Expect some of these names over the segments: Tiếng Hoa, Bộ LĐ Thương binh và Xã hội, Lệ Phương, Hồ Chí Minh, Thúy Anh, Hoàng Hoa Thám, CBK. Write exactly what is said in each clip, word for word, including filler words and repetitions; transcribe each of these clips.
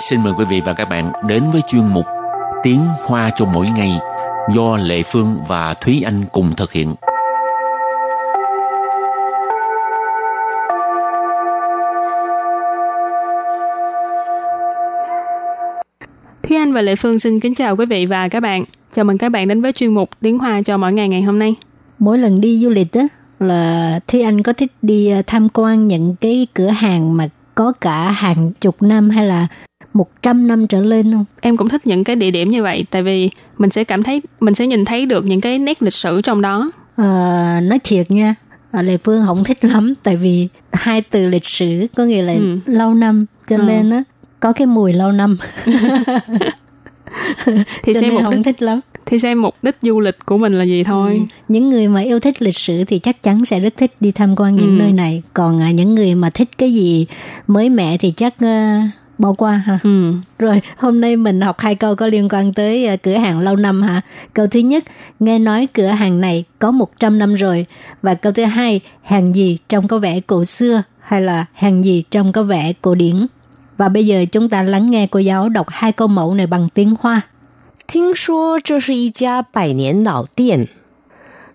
xin mời quý vị và các bạn đến với chuyên mục Tiếng Hoa cho mỗi ngày do Lệ Phương và Thúy Anh cùng thực hiện. Thúy Anh và Lệ Phương xin kính chào quý vị và các bạn. Chào mừng các bạn đến với chuyên mục Tiếng Hoa cho mỗi ngày ngày hôm nay. Mỗi lần đi du lịch á, là Thúy Anh có thích đi tham quan những cái cửa hàng mà có cả hàng chục năm hay là một trăm năm trở lên không? Em cũng thích những cái địa điểm như vậy, tại vì mình sẽ cảm thấy, mình sẽ nhìn thấy được những cái nét lịch sử trong đó. À, nói thiệt nha, Lệ Phương không thích lắm, tại vì hai từ lịch sử có nghĩa là ừ. lâu năm, cho ừ. nên á, có cái mùi lâu năm. Thì cho nên mục không đích, thích lắm. Thì xem mục đích du lịch của mình là gì thôi. Ừ. Những người mà yêu thích lịch sử thì chắc chắn sẽ rất thích đi tham quan những ừ. nơi này. Còn à, những người mà thích cái gì mới mẻ thì chắc... Uh, bỏ qua hả? Ừ. Rồi, hôm nay mình học hai câu có liên quan tới uh, cửa hàng lâu năm hả? Câu thứ nhất, nghe nói cửa hàng này có một trăm năm rồi. Và câu thứ hai, hàng gì trông có vẻ cổ xưa hay là hàng gì trông có vẻ cổ điển. Và bây giờ chúng ta lắng nghe cô giáo đọc hai câu mẫu này bằng tiếng Hoa. 听说这是一家百年老店，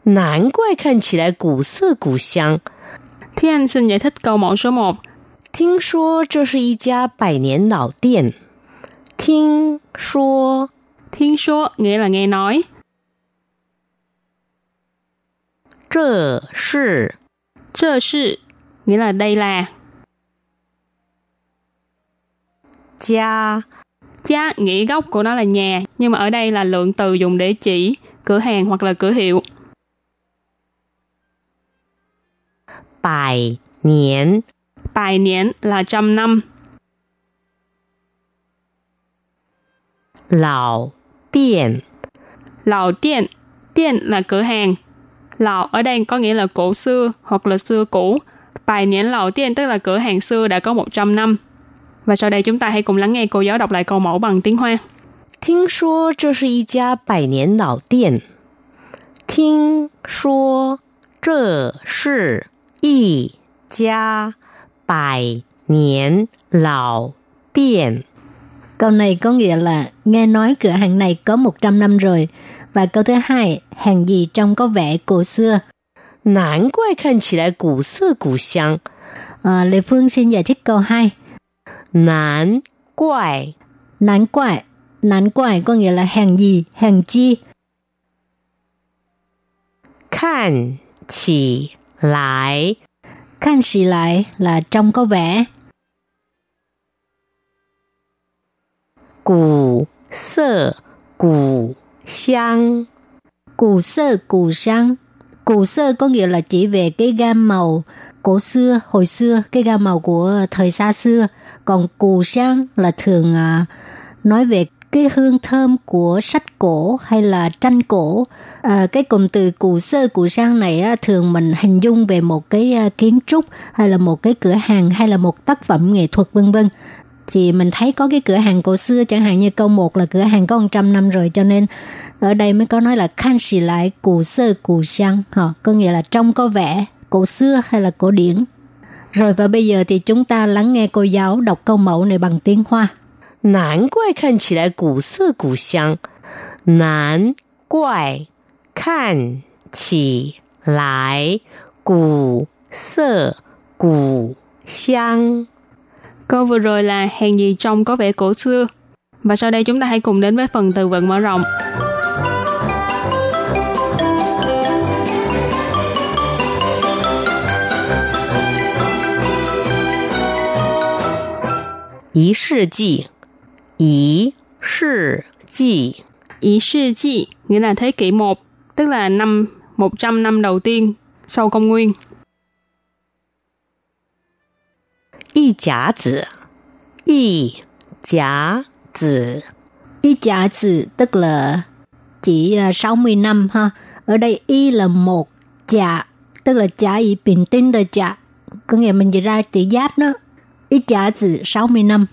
难怪看起来古色古香。 Thúy Anh xin giải thích câu mẫu số một. 听说这是一家百年老店。听说 听说 nghĩa là nghe nói. 这是 这是 nghĩa là đây là. 家 Cha nghĩa gốc của nó là nhà, nhưng mà ở đây là lượng từ dùng để chỉ cửa hàng hoặc là cửa hiệu. Bài niên. Bài niên là trăm năm. Lão tiện. Lão tiện. Tiện là cửa hàng. Lão ở đây có nghĩa là cổ xưa hoặc là xưa cũ. Bài niên lão tiện tức là cửa hàng xưa đã có một trăm năm. Và sau đây chúng ta hãy cùng lắng nghe cô giáo đọc lại câu mẫu bằng tiếng Hoa. 听说这是一家百年老店。听说这是一家百年老店。Câu này có nghĩa là nghe nói cửa hàng này có một trăm năm rồi. Và câu thứ hai, hàng gì trông có vẻ cổ xưa. 难怪看起来古色古香. À, Lê Phương xin giải thích câu hai. 难怪 难怪 难怪 có nghĩa là hàng gì, hàng chi. 看起来 看起来 là trông có vẻ. 古色古香 古色古香 古色 có nghĩa là chỉ về cái gam màu cổ xưa, hồi xưa, cái gam màu của thời xa xưa. Còn cù sang là thường à, nói về cái hương thơm của sách cổ hay là tranh cổ. À, cái cụm từ cù sơ, cù sang này á, thường mình hình dung về một cái à, kiến trúc hay là một cái cửa hàng hay là một tác phẩm nghệ thuật vân vân. Thì mình thấy có cái cửa hàng cổ xưa, chẳng hạn như câu một là cửa hàng có một trăm năm rồi, cho nên ở đây mới có nói là khan xì lại cù sơ, cù sang. Họ có nghĩa là trông có vẻ cổ xưa hay là cổ điển. Rồi và bây giờ thì chúng ta lắng nghe cô giáo đọc câu mẫu này bằng tiếng Hoa. 难怪看起来古色古香. 难怪看起来古色古香. Câu vừa rồi là hàng gì trông có vẻ cổ xưa. Và sau đây chúng ta hãy cùng đến với phần từ vựng mở rộng. Ý sự gì? Ý sự gì? Ý sự gì nghĩa là thế kỷ một, tức là năm một trăm năm đầu tiên sau công nguyên. Y giả tử. Y giả tử. Y giả tử tức là chỉ sáu mươi năm ha. Ở đây y là một, giả tức là giả y bình tinh là giả. Có nghĩa mình dịch ra chữ giáp đó. Ý giả từ sáu mươi năm.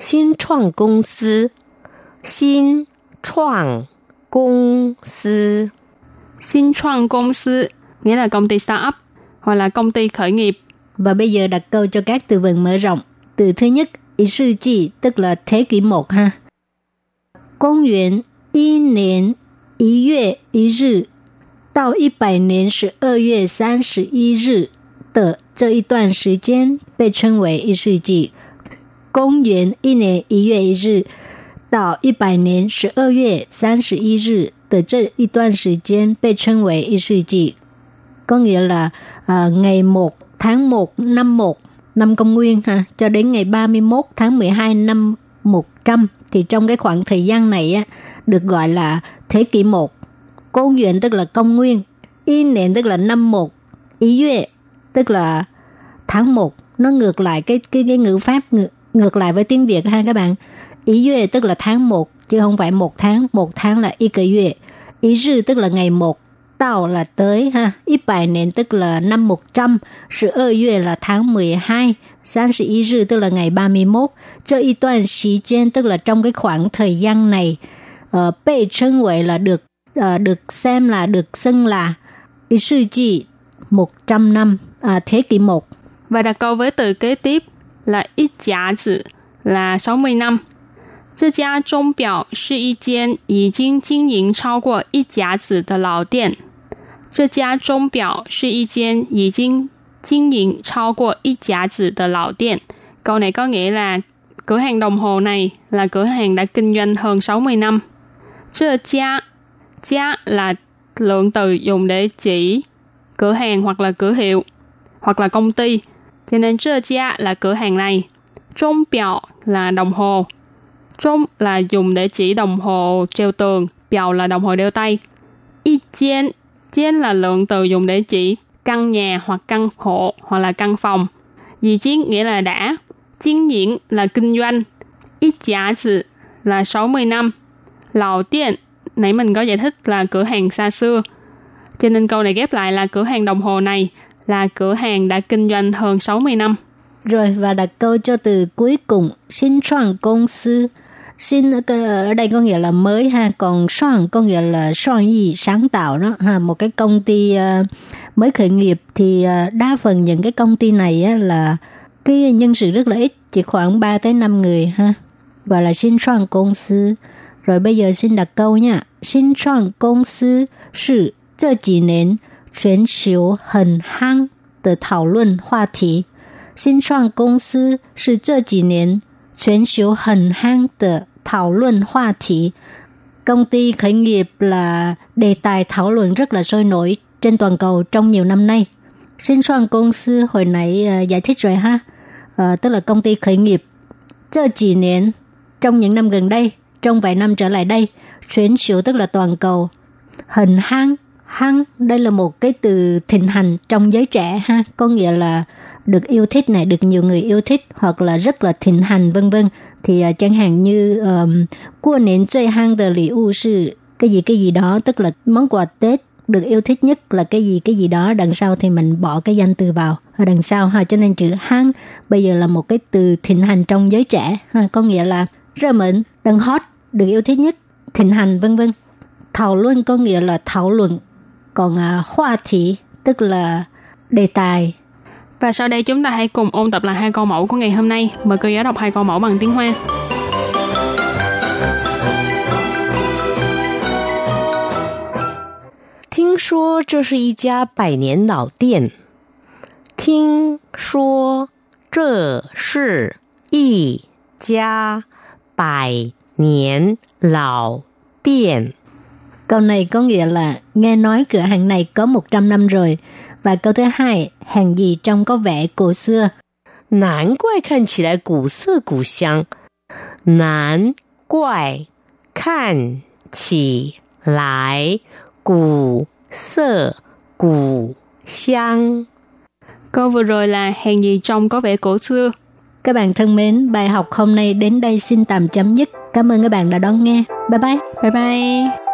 Xin Chuang Công Sư. Xin Chuang Công Sư. Xin Chuang Công Sư nghĩa là công ty startup hoặc là công ty khởi nghiệp. Và bây giờ đặt câu cho các từ vựng mở rộng. từ thứ nhất, ý sư kỷ, tức là thế kỷ một ha. Công nguyên một niên một月一日 到一百年十二月三十一日 的 这一段时间 被称为一世纪. 公元一年一月一日 到 一百年十二月三十一日 的 这一段时间 被称为一世纪. Có nghĩa là uh, ngày một tháng một năm một, năm công nguyên ha, cho đến ngày ba mươi mốt tháng mười hai năm một trăm, thì trong cái khoảng thời gian này á, được gọi là thế kỷ một. Công nguyên tức là công nguyên, y niên tức là năm một, ý yue tức là tháng một. Nó ngược lại cái cái cái ngữ pháp ngược, ngược lại với tiếng Việt ha các bạn. Ý yue tức là tháng một chứ không phải một tháng, một tháng là y cơ yue. Ý sư tức là ngày một, tao là tới ha, y bài nền tức là năm một trăm, sự ơ yue là tháng mười hai, sáng sĩ y sư tức là ngày ba mươi mốt. Cho y toàn sĩ trên tức là trong cái khoảng thời gian này, uh, bê chân vậy là được uh, được xem là được xưng là y sư chỉ một trăm năm, uh, thế kỷ một. Và đặt câu với từ kế tiếp là y giá zi là sáu mươi năm. 这家钟表是一间已经经营超过一甲子的老店. 这家钟表是一间已经经营超过一甲子的老店. Câu này có nghĩa là cửa hàng đồng hồ này là cửa hàng đã kinh doanh hơn sáu mươi năm. 这家, gia là lượng từ dùng để chỉ cửa hàng hoặc là cửa hiệu hoặc là công ty. Cho nên 这家 là cửa hàng này, 钟表 là đồng hồ. Trông là dùng để chỉ đồng hồ treo tường, biểu là đồng hồ đeo tay. Y chén, chén là lượng từ dùng để chỉ căn nhà hoặc căn hộ hoặc là căn phòng. Dì chiến nghĩa là đã, chiến diễn là kinh doanh. Y giả dự là sáu mươi năm. Lão tiện, nãy mình có giải thích là cửa hàng xa xưa. Cho nên câu này ghép lại là cửa hàng đồng hồ này là cửa hàng đã kinh doanh hơn sáu mươi năm. Rồi, và đặt câu cho từ cuối cùng, xin soạn công sư. Xin ở đây có nghĩa là mới ha, còn soạn có nghĩa là soạn gì sáng tạo đó ha, một cái công ty uh, mới khởi nghiệp thì uh, đa phần những cái công ty này á, là cái nhân sự rất là ít, chỉ khoảng ba tới năm người ha. Gọi là xin soạn công sư. Rồi bây giờ xin đặt câu nha. Xin soạn công sư sự cho chỉ nền chuyển siêu hần hăng từ thảo luận hoa thí. Xin soạn công sư là thế kỷ niên toàn cầu hẳn hang de thảo luận hoa thí. Công ty khởi nghiệp là đề tài thảo luận rất là sôi nổi trên toàn cầu trong nhiều năm nay. Xin soạn công sư hồi nãy uh, giải thích rồi ha, uh, tức là công ty khởi nghiệp. Thế kỷ niên trong những năm gần đây, trong vài năm trở lại đây, toàn cầu tức là toàn cầu, hẳn hang. Hăng, đây là một cái từ thịnh hành trong giới trẻ ha, có nghĩa là được yêu thích này, được nhiều người yêu thích hoặc là rất là thịnh hành vân vân. Thì uh, chẳng hạn như của nền chơi hăng de lì u sư cái gì cái gì đó, tức là món quà Tết được yêu thích nhất là cái gì cái gì đó, đằng sau thì mình bỏ cái danh từ vào ở đằng sau ha, cho nên chữ hăng bây giờ là một cái từ thịnh hành trong giới trẻ ha, có nghĩa là rơ mệnh, đang hot, được yêu thích nhất, thịnh hành vân vân. Thảo luận có nghĩa là thảo luận, còn uh, hoa thị tức là đề tài. Và sau đây chúng ta hãy cùng ôn tập lại hai câu mẫu của ngày hôm nay. Mời cô giáo đọc hai câu mẫu bằng tiếng Hoa. Thính suo, đây là một gia bảy niên lão tiệm. Thính suo, đây là một gia bảy niên lão tiệm. Câu này có nghĩa là nghe nói cửa hàng này có một trăm năm rồi. Và câu thứ hai, hàng gì trông có vẻ cổ xưa. Nán quài khăn chỉ lại cổ xưa cổ xăng. Nán quài khăn chỉ lại cổ xưa cổ xăng. Câu vừa rồi là hàng gì trông có vẻ cổ xưa. Các bạn thân mến, bài học hôm nay đến đây xin tạm chấm dứt. Cảm ơn các bạn đã đón nghe. Bye bye. Bye bye.